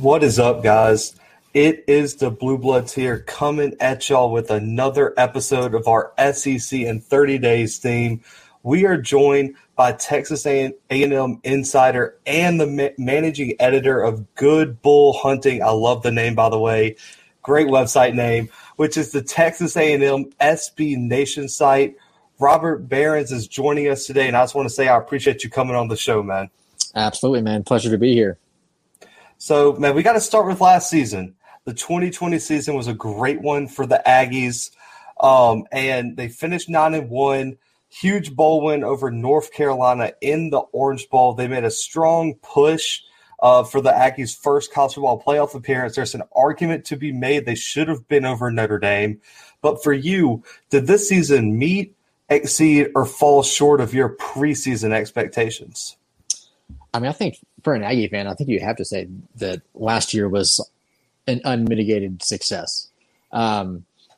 What is up, guys? It is the Blue Bloods here coming at y'all with another episode of our SEC in 30 Days theme. We are joined by Texas A&M insider and the managing editor of Good Bull Hunting. I love the name, by the way. Great website name, which is the Texas A&M SB Nation site. Robert Behrens is joining us today, and I just want to say I appreciate you coming on the show, man. Absolutely, man. Pleasure to be here. So, man, we got to start with last season. The 2020 season was a great one for the Aggies, and they finished 9-1. Huge bowl win over North Carolina in the Orange Bowl. They made a strong push for the Aggies' first college football playoff appearance. There's an argument to be made. They should have been over Notre Dame. But for you, did this season meet, exceed, or fall short of your preseason expectations? I mean, I think for an Aggie fan, I think you have to say that last year was an unmitigated success.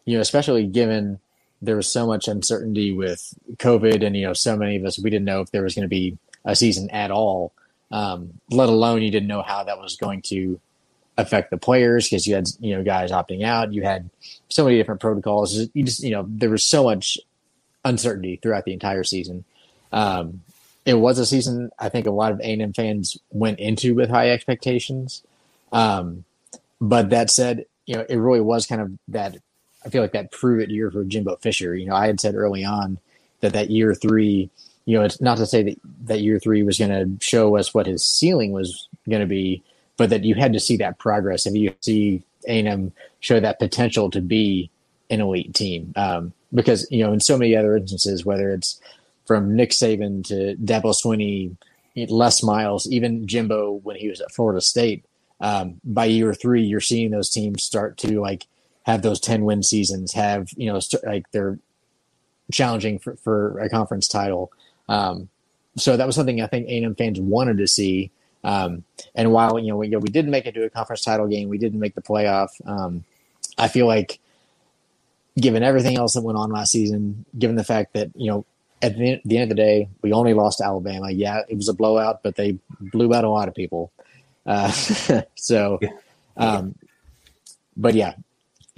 Especially given there was so much uncertainty with COVID and, so many of us, we didn't know if there was going to be a season at all, let alone you didn't know how that was going to affect the players because you had, guys opting out. You had so many different protocols. You just, there was so much uncertainty throughout the entire season. It was a season I think a lot of A&M fans went into with high expectations. But that said, it really was kind of that – I feel like that prove it year for Jimbo Fisher. I had said early on that year three, it's not to say that year three was going to show us what his ceiling was going to be, but that you had to see that progress. And you see A&M show that potential to be an elite team. Because, in so many other instances, whether it's from Nick Saban to Dabo Swinney, Les Miles, even Jimbo when he was at Florida State, by year three, you're seeing those teams start to have those 10-win seasons, have, they're challenging for a conference title. So that was something I think A&M fans wanted to see. And while, we didn't make it to a conference title game, we didn't make the playoff. I feel like given everything else that went on last season, given the fact that, at the end of the day, we only lost to Alabama. Yeah, it was a blowout, but they blew out a lot of people. But yeah,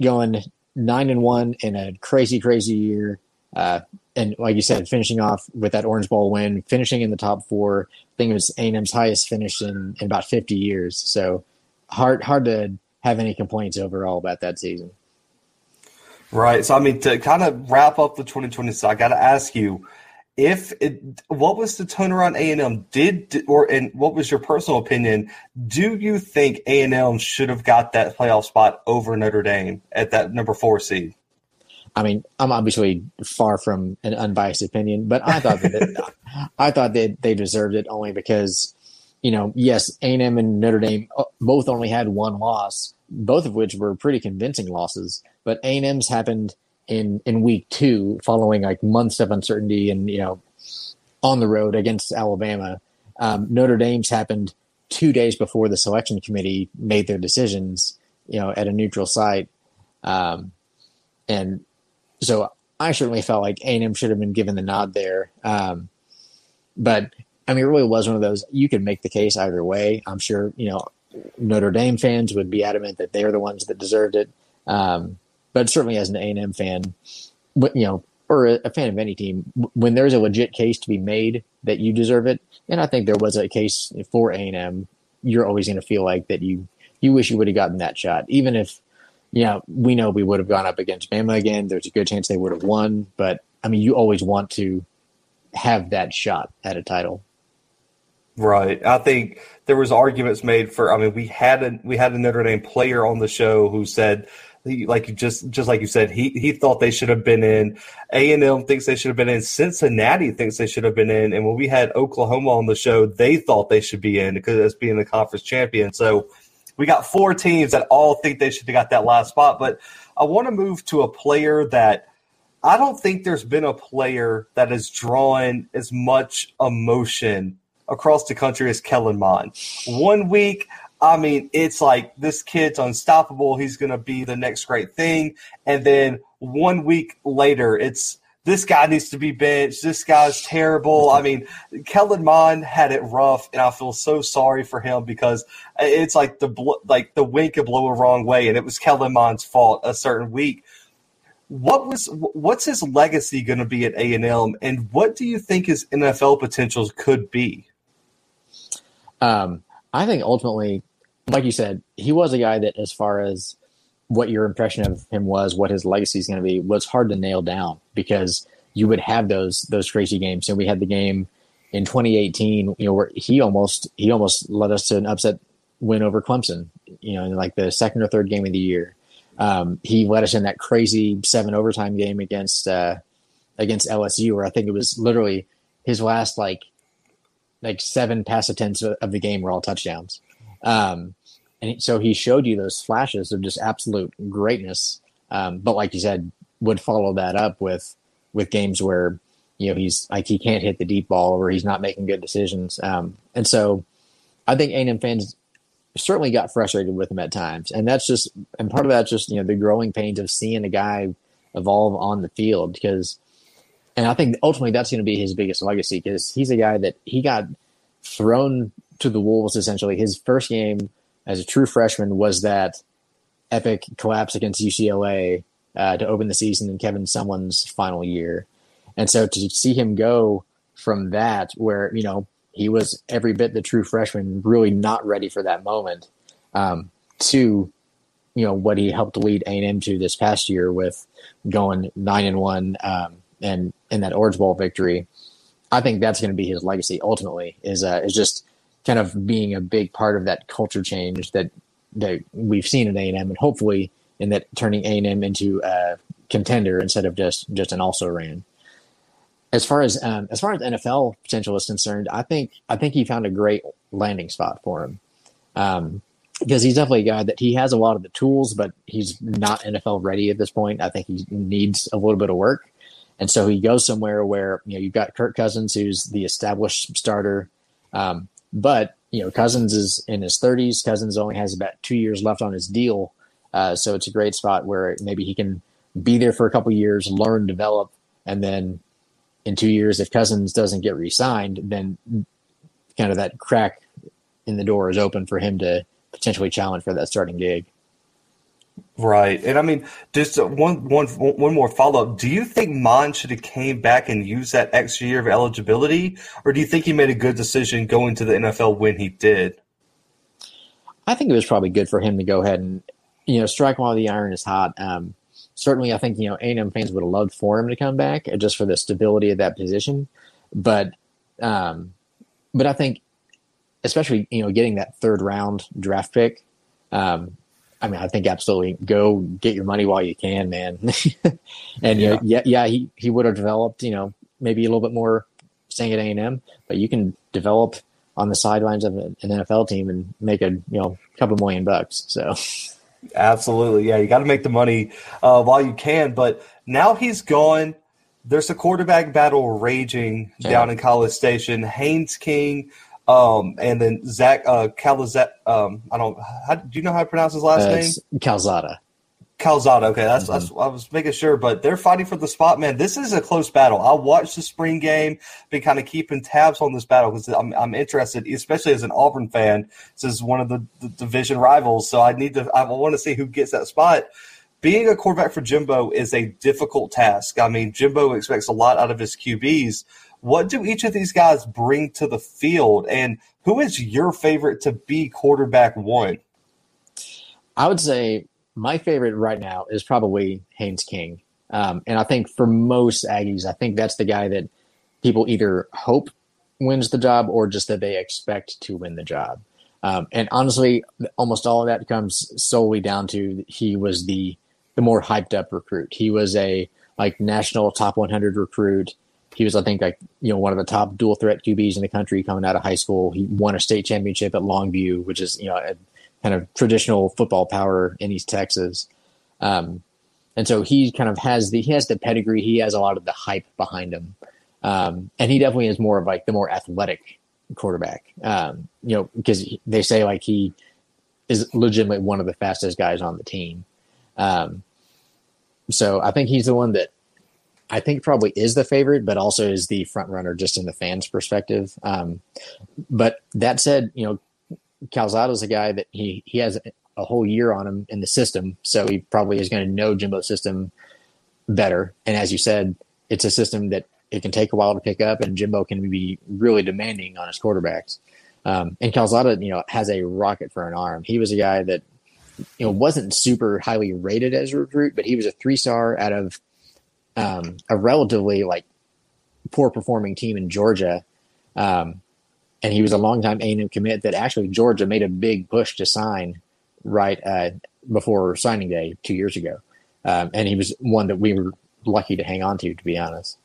going 9-1 in a crazy year, and like you said, finishing off with that Orange Bowl win, finishing in the top four. I think it was A&M's highest finish in about 50 years. So hard to have any complaints overall about that season. Right. So I mean, to kind of wrap up the 2020, so I got to ask you, what was the turnaround A&M and what was your personal opinion? Do you think A&M should have got that playoff spot over Notre Dame at that number 4 seed? I mean, I'm obviously far from an unbiased opinion, but I thought that they deserved it only because, yes, A&M and Notre Dame both only had one loss, both of which were pretty convincing losses, but A&M's happened in week two, following months of uncertainty and, on the road against Alabama. Notre Dame's happened 2 days before the selection committee made their decisions, at a neutral site. And so I certainly felt like A&M should have been given the nod there. But I mean, it really was one of those, you could make the case either way. I'm sure, Notre Dame fans would be adamant that they're the ones that deserved it. But certainly as an A&M fan, or a fan of any team, when there's a legit case to be made that you deserve it, and I think there was a case for A&M, you're always going to feel like that you wish you would have gotten that shot. Even if, we know we would have gone up against Bama again, there's a good chance they would have won. But, I mean, you always want to have that shot at a title. Right. I think there was arguments made for – I mean, we had a Notre Dame player on the show who said – Just like you said, he thought they should have been in. A&M thinks they should have been in. Cincinnati thinks they should have been in. And when we had Oklahoma on the show, they thought they should be in because as being the conference champion. So we got 4 teams that all think they should have got that last spot. But I want to move to a player that I don't think there's been a player that has drawn as much emotion across the country as Kellen Mond. 1 week – I mean, it's like this kid's unstoppable. He's going to be the next great thing. And then 1 week later, it's this guy needs to be benched. This guy's terrible. I mean, Kellen Mond had it rough, and I feel so sorry for him because it's like the wind could blow a wrong way, and it was Kellen Mond's fault a certain week. What's his legacy going to be at A&M, and what do you think his NFL potentials could be? I think ultimately, like you said, he was a guy that, as far as what your impression of him was, what his legacy is going to be, was hard to nail down because you would have those crazy games. And we had the game in 2018, where he almost led us to an upset win over Clemson, in like the second or third game of the year. He led us in that crazy 7 overtime game against LSU, where I think it was literally his last like 7 pass attempts of the game were all touchdowns. And so he showed you those flashes of just absolute greatness. But like you said, would follow that up with games where, he's like, he can't hit the deep ball or he's not making good decisions. And so I think A&M fans certainly got frustrated with him at times. And that's just, and part of that's just, the growing pains of seeing a guy evolve on the field and I think ultimately that's going to be his biggest legacy because he's a guy that he got thrown to the wolves. Essentially his first game as a true freshman was that epic collapse against UCLA to open the season in Kevin Sumlin's final year. And so to see him go from that where, he was every bit the true freshman, really not ready for that moment, to, what he helped lead A&M to this past year with going 9-1 and that Orange Bowl victory. I think that's going to be his legacy ultimately is just kind of being a big part of that culture change that we've seen at A&M and hopefully in that turning A&M into a contender instead of just an also-ran. As far as NFL potential is concerned, I think he found a great landing spot for him because he's definitely a guy that he has a lot of the tools, but he's not NFL ready at this point. I think he needs a little bit of work, and so he goes somewhere where you've got Kirk Cousins, who's the established starter, but Cousins is in his 30s. Cousins only has about 2 years left on his deal, so it's a great spot where maybe he can be there for a couple years, learn, develop, and then. In 2 years, if Cousins doesn't get re-signed, then kind of that crack in the door is open for him to potentially challenge for that starting gig. Right. And I mean, just one more follow-up. Do you think Mond should have came back and used that extra year of eligibility, or do you think he made a good decision going to the NFL when he did? I think it was probably good for him to go ahead and, strike while the iron is hot. Certainly, I think, A&M fans would have loved for him to come back just for the stability of that position. But I think especially, getting that 3rd round draft pick, I think absolutely go get your money while you can, man. And, he would have developed, maybe a little bit more staying at A&M, but you can develop on the sidelines of an NFL team and make a, couple million bucks. So... Absolutely. Yeah, you got to make the money while you can. But now he's gone. There's a quarterback battle raging down in College Station. Haynes King and then Zach Calzada. Do you know how to pronounce his last name? Calzada. Okay, that's I was making sure. But they're fighting for the spot, man. This is a close battle. I watched the spring game, been kind of keeping tabs on this battle because I'm interested, especially as an Auburn fan. This is one of the division rivals, so I want to see who gets that spot. Being a quarterback for Jimbo is a difficult task. I mean, Jimbo expects a lot out of his QBs. What do each of these guys bring to the field, and who is your favorite to be quarterback one? I would say my favorite right now is probably Haynes King. And I think for most Aggies, I think that's the guy that people either hope wins the job or just that they expect to win the job. And honestly, almost all of that comes solely down to he was the more hyped up recruit. He was a national top 100 recruit. He was, I think, one of the top dual threat QBs in the country coming out of high school. He won a state championship at Longview, which is, a kind of traditional football power in East Texas. And so he kind of has the pedigree. He has a lot of the hype behind him. And he definitely is more of the more athletic quarterback, because they say he is legitimately one of the fastest guys on the team. So I think he's the one that I think probably is the favorite, but also is the front runner just in the fans' perspective. But that said, you know, Calzada's a guy that he has a whole year on him in the system, so he probably is going to know Jimbo's system better. And as you said, it's a system that it can take a while to pick up, and Jimbo can be really demanding on his quarterbacks. And Calzada, you know, has a rocket for an arm. He was a guy that, you know, wasn't super highly rated as a recruit, but he was a 3-star out of a relatively like poor performing team in Georgia. And he was a longtime A&M commit that actually Georgia made a big push to sign right before signing day 2 years ago. And he was one that we were lucky to hang on to be honest.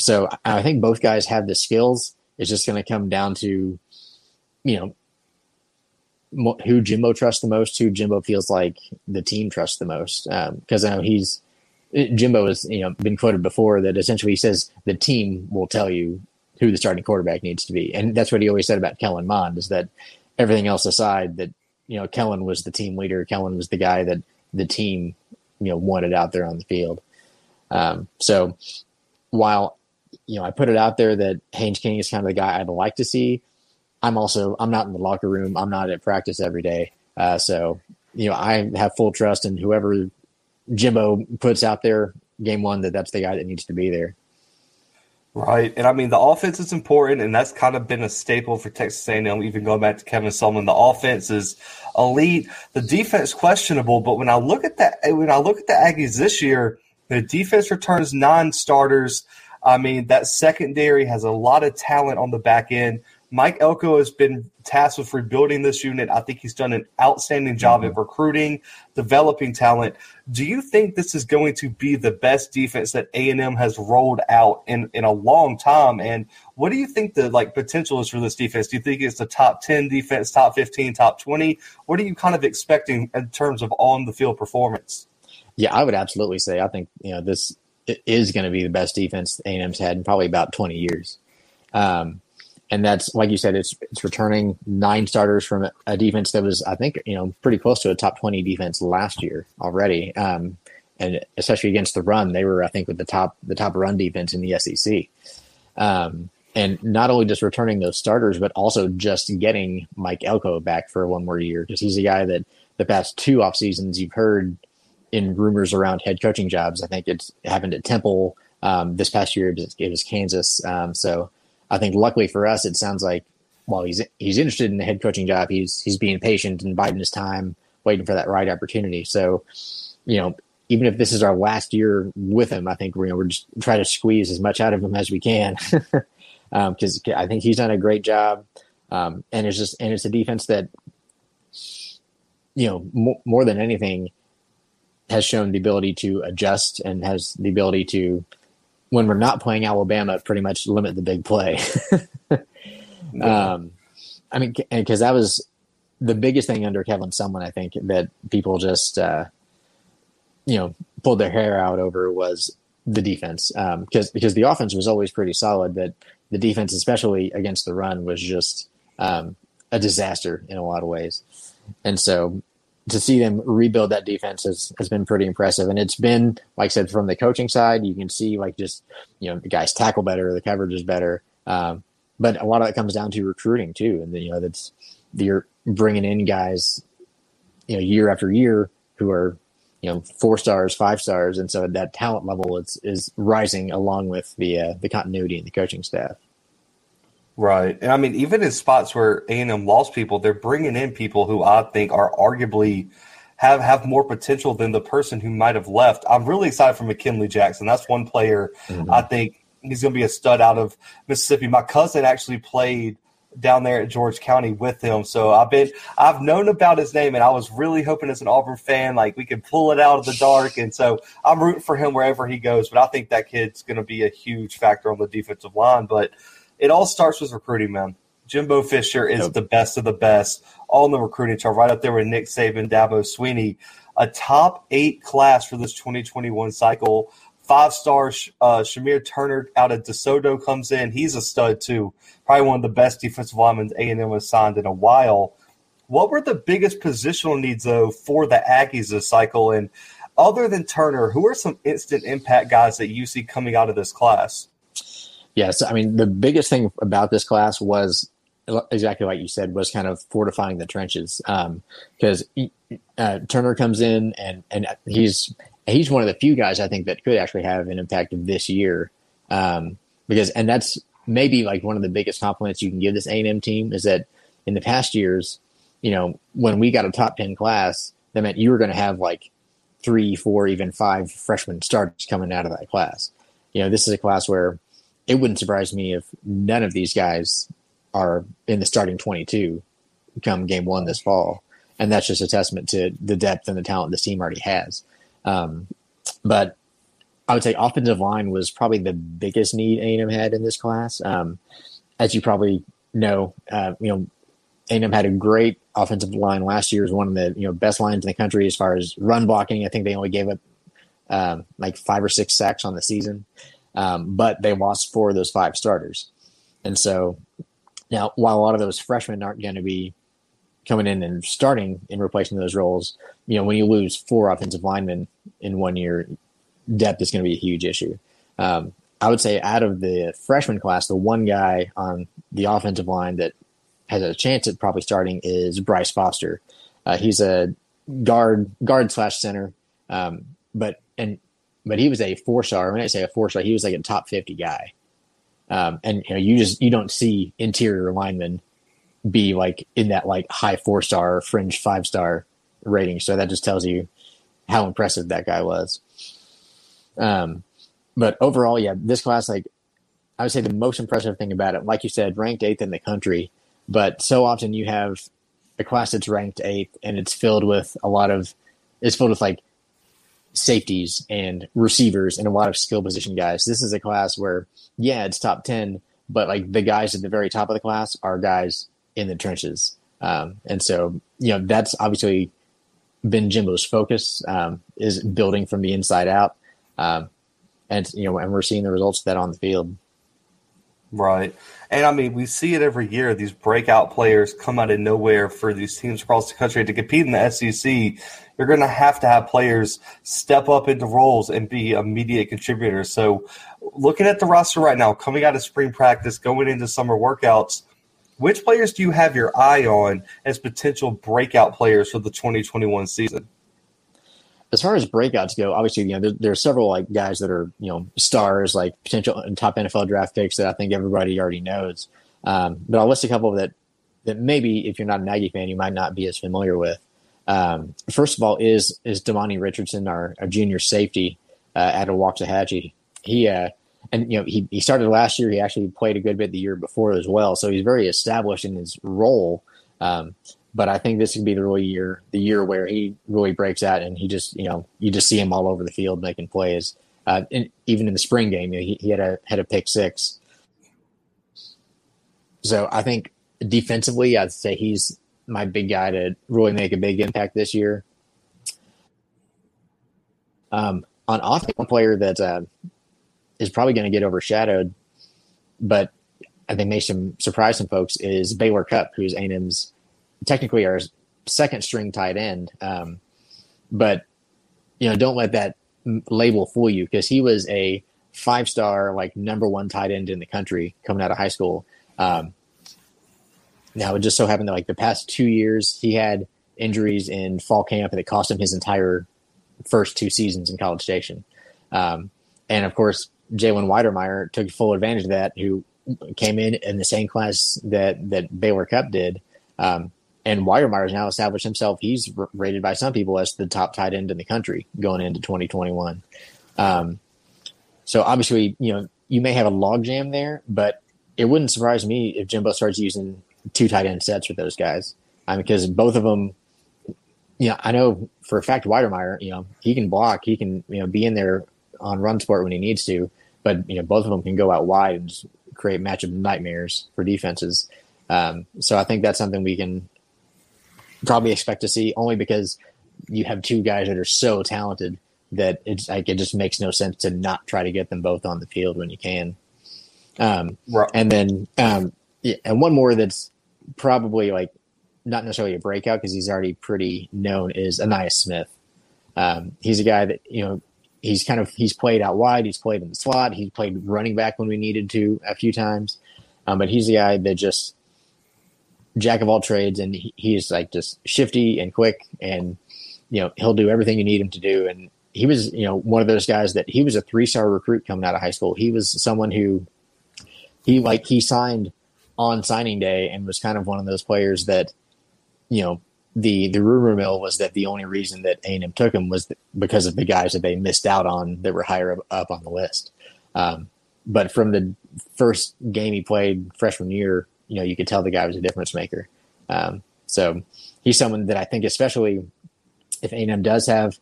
So I think both guys have the skills. It's just going to come down to, you know, who Jimbo trusts the most, who Jimbo feels like the team trusts the most. Because I know Jimbo has, you know, been quoted before that essentially he says the team will tell you who the starting quarterback needs to be. And that's what he always said about Kellen Mond, is that everything else aside, that, you know, Kellen was the team leader. Kellen was the guy that the team, you know, wanted out there on the field. So while, you know, I put it out there that Haynes King is kind of the guy I'd like to see, I'm not in the locker room. I'm not at practice every day. So, you know, I have full trust in whoever Jimbo puts out there game one, that's the guy that needs to be there. Right. And I mean, the offense is important, and that's kind of been a staple for Texas A&M, even going back to Kevin Sumlin. The offense is elite. The defense questionable. But when I look at that, when I look at the Aggies this year, the defense returns 9 starters. I mean, that secondary has a lot of talent on the back end. Mike Elko has been tasked with rebuilding this unit. I think he's done an outstanding job at recruiting, developing talent. Do you think this is going to be the best defense that A&M has rolled out in a long time? And what do you think the potential is for this defense? Do you think it's the top 10 defense, top 15, top 20? What are you kind of expecting in terms of on-the-field performance? Yeah, I would absolutely say I think, you know, this is going to be the best defense A&M's had in probably about 20 years. And that's, like you said, it's returning 9 starters from a defense that was, I think, you know, pretty close to a top 20 defense last year already. And especially against the run, they were, I think, with the top run defense in the SEC. And not only just returning those starters, but also just getting Mike Elko back for one more year, because he's a guy that the past 2 off seasons you've heard in rumors around head coaching jobs. I think it's happened at Temple. This past year it was Kansas. So I think luckily for us, it sounds like while he's interested in the head coaching job, he's being patient and biding his time, waiting for that right opportunity. So, you know, even if this is our last year with him, I think we're just trying to squeeze as much out of him as we can, because I think he's done a great job. And it's a defense that, you know, more than anything, has shown the ability to adjust and has the ability to, when we're not playing Alabama, pretty much limit the big play. I mean, because that was the biggest thing under Kevin Sumlin, I think, that people just, you know, pulled their hair out over was the defense. Because the offense was always pretty solid, but the defense, especially against the run, was just a disaster in a lot of ways. And so to see them rebuild that defense has been pretty impressive. And it's been, like I said, from the coaching side, you can see just, you know, the guys tackle better, the coverage is better. But a lot of it comes down to recruiting too. And you know, you're bringing in guys, you know, year after year who are, you know, 4 stars, 5 stars. And so that talent level is rising along with the continuity in the coaching staff. Right. And I mean, even in spots where A&M lost people, they're bringing in people who I think are arguably have more potential than the person who might have left. I'm really excited for McKinley Jackson. That's one player. I think he's going to be a stud out of Mississippi. My cousin actually played down there at George County with him. So I've known about his name, and I was really hoping as an Auburn fan, we could pull it out of the dark. And so I'm rooting for him wherever he goes. But I think that kid's going to be a huge factor on the defensive line. But it all starts with recruiting, man. Jimbo Fisher is the best of the best on the recruiting chart, right up there with Nick Saban, Dabo Swinney. A top 8 class for this 2021 cycle. 5-star Shamir Turner out of DeSoto comes in. He's a stud, too. Probably one of the best defensive linemen A&M has signed in a while. What were the biggest positional needs, though, for the Aggies this cycle? And Other than Turner, who are some instant impact guys that you see coming out of this class? Yes, I mean, the biggest thing about this class was exactly like you said, was kind of fortifying the trenches, because Turner comes in and he's one of the few guys I think that could actually have an impact this year, because that's maybe like one of the biggest compliments you can give this A&M team is that in the past years, you know, when we got a top 10 class, that meant you were going to have like 3, 4, even 5 freshman starters coming out of that class. You know, this is a class where it wouldn't surprise me if none of these guys are in the starting 22 come game one this fall. And that's just a testament to the depth and the talent this team already has. But I would say offensive line was probably the biggest need A&M had in this class. As you probably know, A&M had a great offensive line last year. It was one of the best lines in the country as far as run blocking. I think they only gave up like 5 or 6 sacks on the season. But they lost 4 of those 5 starters. And so now, while a lot of those freshmen aren't going to be coming in and starting and replacing those roles, you know, when you lose 4 offensive linemen in one year, depth is going to be a huge issue. I would say out of the freshman class, the one guy on the offensive line that has a chance at probably starting is Bryce Foster. He's a guard/center, but he was a 4-star. When I say a 4-star, he was like a top 50 guy. And you don't see interior linemen be like in that like high 4-star, fringe 5-star rating. So that just tells you how impressive that guy was. But overall, yeah, this class, like I would say the most impressive thing about it, like you said, ranked 8th in the country. But so often you have a class that's ranked 8th and it's filled with like safeties and receivers and a lot of skill position guys. This is a class where, yeah, it's top 10, but like the guys at the very top of the class are guys in the trenches. And so, that's obviously been Jimbo's focus, is building from the inside out. And we're seeing the results of that on the field. Right. And, we see it every year. These breakout players come out of nowhere for these teams across the country to compete in the SEC. You're going to have players step up into roles and be immediate contributors. So looking at the roster right now, coming out of spring practice, going into summer workouts, which players do you have your eye on as potential breakout players for the 2021 season? As far as breakouts go, obviously, there are several like guys that are, stars, like potential and top NFL draft picks that I think everybody already knows. But I'll list a couple that maybe if you're not an Aggie fan, you might not be as familiar with. First of all is Damani Richardson, our junior safety at Waxahachie. He started last year. He actually played a good bit the year before as well. So he's very established in his role. But I think this could be the year where he really breaks out, and he just, you just see him all over the field making plays. And even in the spring game, he had a pick 6. So I think defensively, I'd say he's my big guy to really make a big impact this year. On offense, one player that is probably going to get overshadowed, but I think may surprise some folks is Baylor Cupp, who's A&M's technically our second string tight end. But, don't let that label fool you, because he was a 5-star, like number 1 tight end in the country coming out of high school. Now it just so happened that like the past 2 years he had injuries in fall camp, and it cost him his entire first 2 seasons in College Station. And of course, Jalen Wydermyer took full advantage of that, who came in the same class that Baylor Cupp did. And Wydermyer has now established himself. He's rated by some people as the top tight end in the country going into 2021. So obviously, you may have a logjam there, but it wouldn't surprise me if Jimbo starts using 2 tight end sets with those guys. Because both of them, I know for a fact Wydermyer, he can block, he can, be in there on run support when he needs to, but, both of them can go out wide and just create matchup nightmares for defenses. So I think that's something we can probably expect to see, only because you have 2 guys that are so talented that it's like it just makes no sense to not try to get them both on the field when you can. Right. And then and one more that's probably like not necessarily a breakout because he's already pretty known is Anais Smith. He's a guy that, you know, he's played out wide. He's played in the slot. He played running back when we needed to a few times. But he's the guy that just jack of all trades. And he is like just shifty and quick, and, you know, he'll do everything you need him to do. And he was, you know, one of those guys that he was a 3-star recruit coming out of high school. He was someone who he signed on signing day and was kind of one of those players that, you know, the rumor mill was that the only reason that A&M took him was because of the guys that they missed out on that were higher up on the list. But from the first game he played freshman year, you know, you could tell the guy was a difference maker. So he's someone that I think, especially if A&M does have,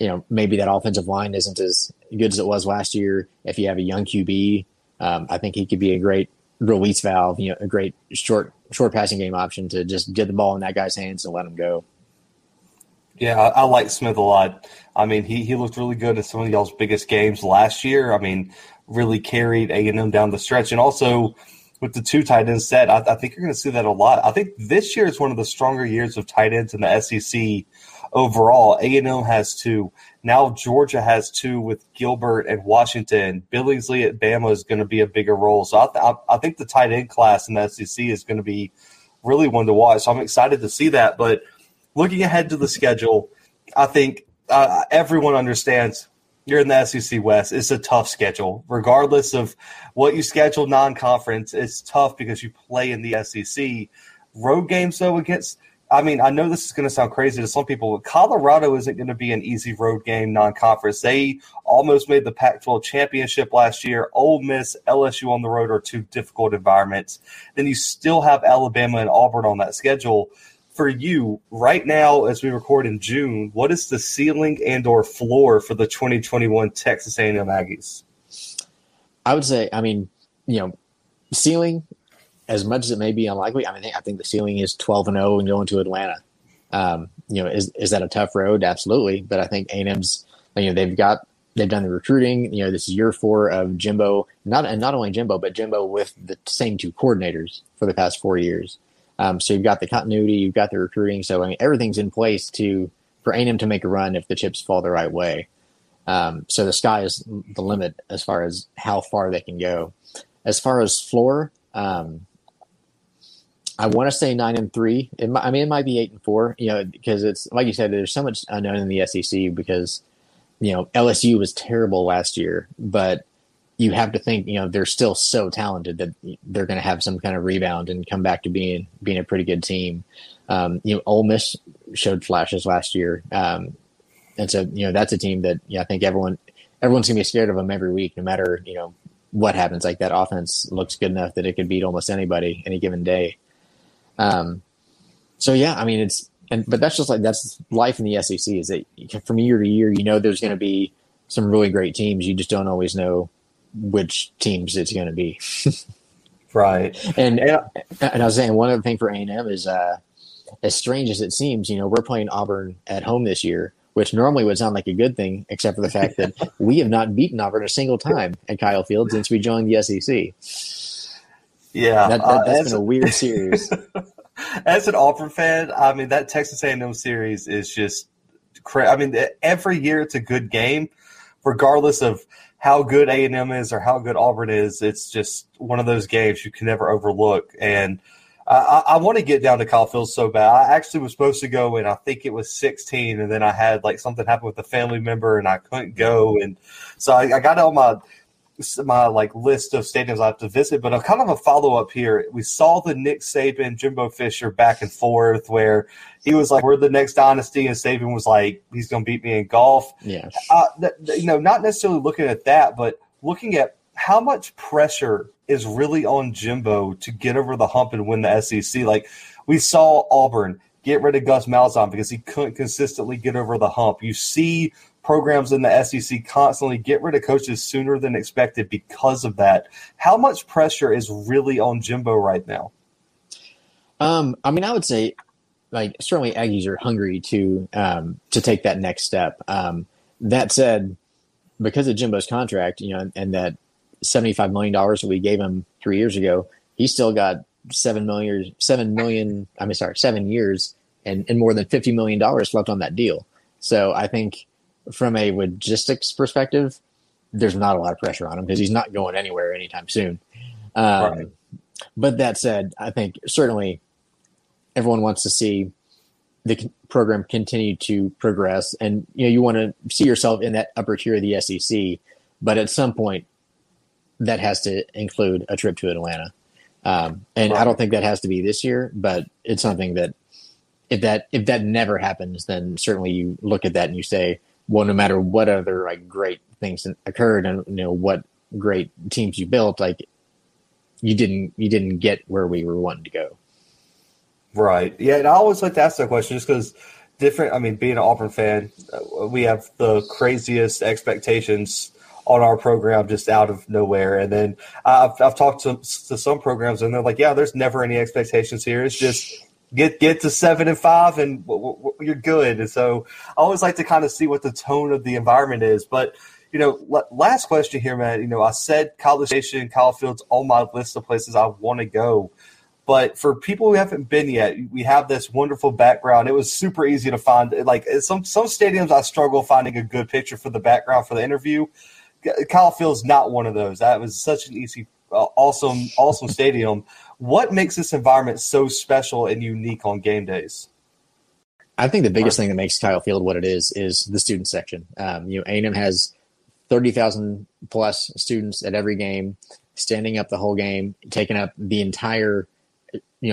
you know, maybe that offensive line isn't as good as it was last year. If you have a young QB, I think he could be a great release valve, you know, a great short passing game option to just get the ball in that guy's hands and let him go. Yeah, I like Smith a lot. I mean, he looked really good in some of y'all's biggest games last year. I mean, really carried A&M down the stretch. And also with the 2 tight end set, I think you're going to see that a lot. I think this year is one of the stronger years of tight ends in the SEC overall. A&M has 2. Now Georgia has 2 with Gilbert and Washington. Billingsley at Bama is going to be a bigger role. So I think the tight end class in the SEC is going to be really one to watch. So I'm excited to see that. But looking ahead to the schedule, I think everyone understands you're in the SEC West. It's a tough schedule. Regardless of what you schedule non-conference, it's tough because you play in the SEC. Road games, though, against – I mean, I know this is going to sound crazy to some people, but Colorado isn't going to be an easy road game non-conference. They almost made the Pac-12 championship last year. Ole Miss, LSU on the road are 2 difficult environments. Then you still have Alabama and Auburn on that schedule. For you, right now as we record in June, what is the ceiling and or floor for the 2021 Texas A&M Aggies? I would say, I mean, you know, ceiling – as much as it may be unlikely, I mean, I think the ceiling is 12-0 and going to Atlanta. You know, is that a tough road? Absolutely. But I think A&M's, you know, they've done the recruiting. You know, this is year 4 of Jimbo, not only Jimbo, but Jimbo with the same 2 coordinators for the past 4 years. So you've got the continuity, you've got the recruiting. So I mean, everything's in place for A&M to make a run if the chips fall the right way. So the sky is the limit as far as how far they can go. As far as floor, I want to say 9-3. It might be 8-4, you know, because it's like you said, there's so much unknown in the SEC because, you know, LSU was terrible last year, but you have to think, you know, they're still so talented that they're going to have some kind of rebound and come back to being a pretty good team. You know, Ole Miss showed flashes last year. And so, you know, that's a team that, you know, I think everyone's going to be scared of them every week, no matter, you know, what happens. Like that offense looks good enough that it could beat almost anybody any given day. So yeah, I mean, but that's just like, that's life in the SEC, is that from year to year, you know, there's going to be some really great teams. You just don't always know which teams it's going to be. Right. And I was saying, one other thing for A&M is, as strange as it seems, you know, we're playing Auburn at home this year, which normally would sound like a good thing, except for the fact that we have not beaten Auburn a single time at Kyle Field since we joined the SEC. Yeah, that's been a weird series. As an Auburn fan, I mean, that Texas A&M series is just crazy. I mean, every year it's a good game, regardless of how good A&M is or how good Auburn is. It's just one of those games you can never overlook. And I want to get down to Kyle Field so bad. I actually was supposed to go, and I think it was 16, and then I had like something happen with a family member, and I couldn't go. And so I got on my like list of stadiums I have to visit, but kind of a follow-up here. We saw the Nick Saban, Jimbo Fisher back and forth where he was like, we're the next dynasty, and Saban was like, he's going to beat me in golf. Yeah. You know, not necessarily looking at that, but looking at how much pressure is really on Jimbo to get over the hump and win the SEC. Like we saw Auburn get rid of Gus Malzahn because he couldn't consistently get over the hump. You see programs in the SEC constantly get rid of coaches sooner than expected because of that. How much pressure is really on Jimbo right now? I mean, I would say, like, certainly Aggies are hungry to take that next step. That said, because of Jimbo's contract, you know, and that $75 million that we gave him 3 years ago, he still got $7 million, 7 years and more than $50 million left on that deal. So I think from a logistics perspective, there's not a lot of pressure on him because he's not going anywhere anytime soon. Right. But that said, I think certainly everyone wants to see the program continue to progress. And, you know, you want to see yourself in that upper tier of the SEC, but at some point that has to include a trip to Atlanta. And I don't think that has to be this year, but it's something that if that never happens, then certainly you look at that and you say, well, no matter what other like great things occurred and you know what great teams you built, like you didn't get where we were wanting to go. Right. Yeah, and I always like to ask that question just because different. I mean, being an Auburn fan, we have the craziest expectations on our program just out of nowhere. And then I've talked to some programs and they're like, yeah, there's never any expectations here. It's just get to 7-5 and you're good. And so I always like to kind of see what the tone of the environment is. But, you know, last question here, man. You know, I said College Station, Kyle Field's on my list of places I want to go. But for people who haven't been yet, we have this wonderful background. It was super easy to find. Like some stadiums, I struggle finding a good picture for the background for the interview. Kyle Field's not one of those. That was such an easy, awesome stadium. What makes this environment so special and unique on game days? I think the biggest thing that makes Kyle Field what it is the student section. You know, A&M has 30,000 plus students at every game, standing up the whole game, taking up the entire. You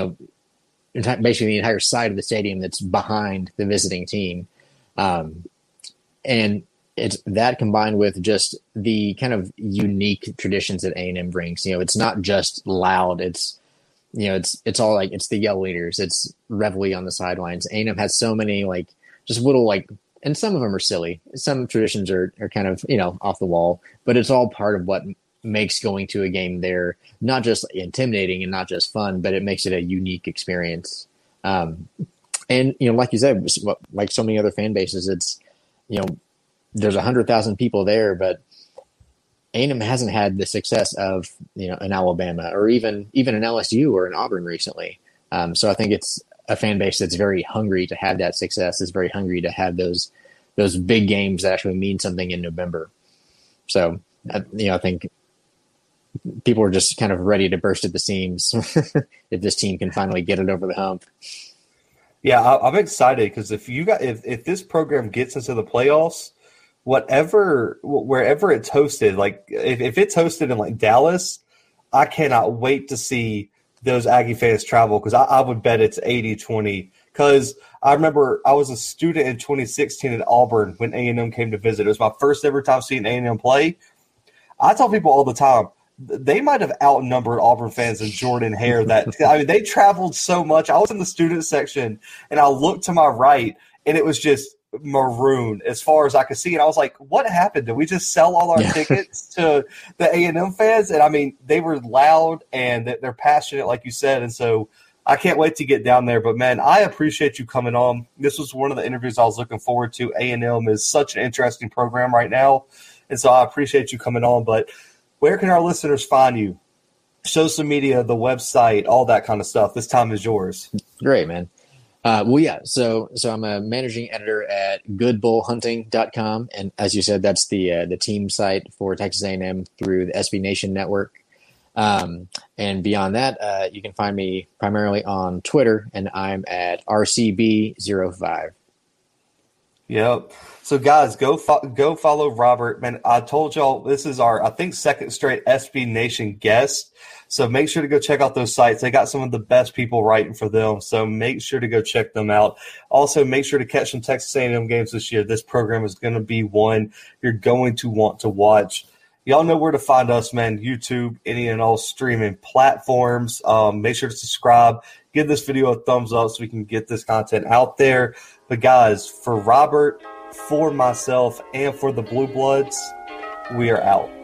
know, basically the entire side of the stadium that's behind the visiting team. And it's that combined with just the kind of unique traditions that A&M brings. You know, it's not just loud. It's, you know, it's all like, it's the yell leaders. It's revelry on the sidelines. A&M has so many like just little like, and some of them are silly. Some traditions are kind of, you know, off the wall, but it's all part of what makes going to a game there not just intimidating and not just fun, but it makes it a unique experience. And, you know, like you said, like so many other fan bases, it's, you know, there's 100,000 people there, but A&M hasn't had the success of, you know, an Alabama or even an LSU or an Auburn recently. So I think it's a fan base that's very hungry to have that success, is very hungry to have those big games that actually mean something in November. So, you know, I think people are just kind of ready to burst at the seams if this team can finally get it over the hump. Yeah, I'm excited because if this program gets into the playoffs, wherever it's hosted, like if it's hosted in like Dallas, I cannot wait to see those Aggie fans travel because I would bet it's 80-20. Because I remember I was a student in 2016 at Auburn when A&M came to visit. It was my first ever time seeing A&M play. I tell people all the time, they might have outnumbered Auburn fans and Jordan Hare. They traveled so much. I was in the student section, and I looked to my right, and it was just maroon as far as I could see. And I was like, what happened? Did we just sell all our tickets to the A&M fans? And, I mean, they were loud, and they're passionate, like you said. And so I can't wait to get down there. But, man, I appreciate you coming on. This was one of the interviews I was looking forward to. A&M is such an interesting program right now, and so I appreciate you coming on. But where can our listeners find you? Social media, the website, all that kind of stuff. This time is yours. Great, man. Well, yeah, so I'm a managing editor at goodbullhunting.com. And as you said, that's the team site for Texas A&M through the SB Nation network. And beyond that, you can find me primarily on Twitter, and I'm at RCB05. Yep. So, guys, go follow Robert. Man, I told y'all this is our, I think, second straight SB Nation guest. So make sure to go check out those sites. They got some of the best people writing for them. So make sure to go check them out. Also, make sure to catch some Texas A&M games this year. This program is going to be one you're going to want to watch. Y'all know where to find us, man. YouTube, any and all streaming platforms. Make sure to subscribe. Give this video a thumbs up so we can get this content out there. But, guys, for Robert, for myself, and for the Blue Bloods, we are out.